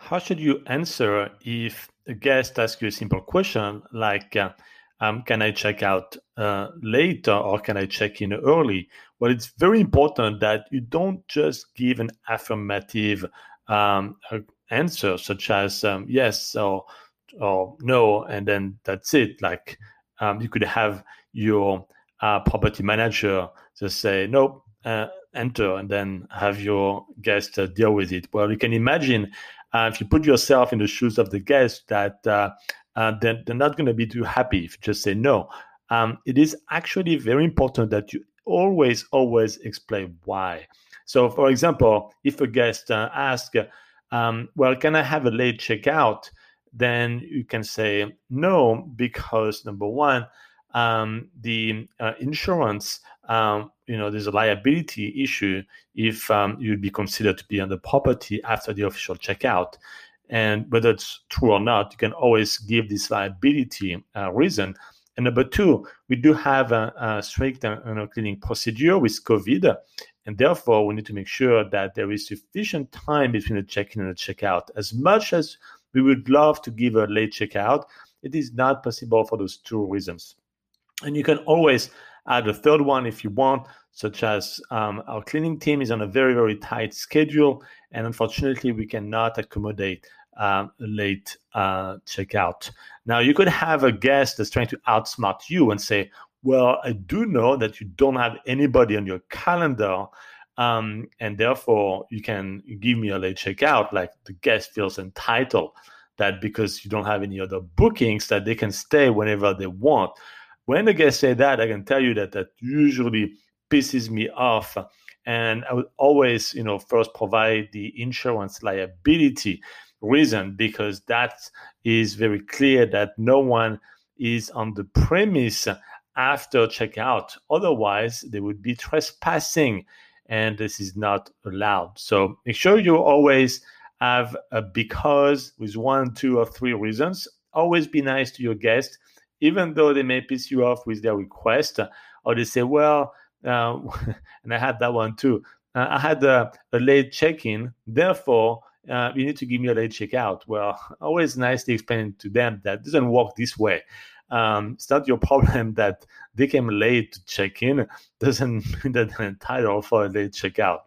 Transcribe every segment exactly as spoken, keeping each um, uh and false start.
How should you answer if a guest asks you a simple question like, uh, um, can I check out uh, later or can I check in early? Well, it's very important that you don't just give an affirmative um, answer such as um, yes or, or no, and then that's it. Like um, you could have your uh, property manager just say, nope, uh, enter, and then have your guest uh, deal with it. Well, you can imagine Uh, if you put yourself in the shoes of the guest, that uh, uh, they're, they're not going to be too happy if you just say no. Um, it is actually very important that you always, always explain why. So, for example, if a guest uh, asks, um, well, can I have a late checkout? Then you can say no because, number one, um, the uh, insurance, um, you know, there's a liability issue if um, you'd be considered to be on the property after the official checkout. And whether it's true or not, you can always give this liability uh, reason. And number two, we do have a, a strict uh, you know, cleaning procedure with COVID. And therefore, we need to make sure that there is sufficient time between the check-in and the checkout. As much as we would love to give a late checkout, it is not possible for those two reasons. And you can always add a third one if you want, such as um, our cleaning team is on a very, very tight schedule, and unfortunately, we cannot accommodate um, late uh, checkout. Now, you could have a guest that's trying to outsmart you and say, well, I do know that you don't have anybody on your calendar, um, and therefore, you can give me a late checkout. Like, the guest feels entitled that because you don't have any other bookings that they can stay whenever they want. When the guests say that, I can tell you that that usually pisses me off. And I would always, you know, first provide the insurance liability reason, because that is very clear that no one is on the premise after checkout. Otherwise, they would be trespassing, and this is not allowed. So make sure you always have a because with one, two, or three reasons. Always be nice to your guests, even though they may piss you off with their request, or they say, well, uh, and I had that one too, uh, I had a, a late check-in, therefore, uh, you need to give me a late checkout. Well, always nicely explain to them that doesn't work this way. Um, it's not your problem that they came late to check-in. Doesn't mean that they're entitled for a late checkout.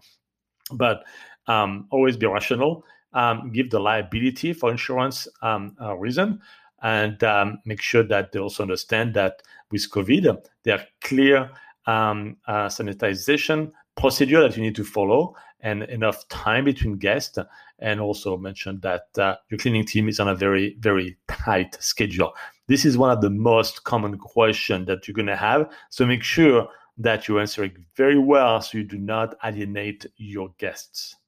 But um, always be rational. Um, give the liability for insurance um, uh, reason. And um, make sure that they also understand that with COVID, there are clear um, uh, sanitization procedure that you need to follow and enough time between guests. And also mention that uh, your cleaning team is on a very, very tight schedule. This is one of the most common questions that you're going to have. So make sure that you answer it very well so you do not alienate your guests.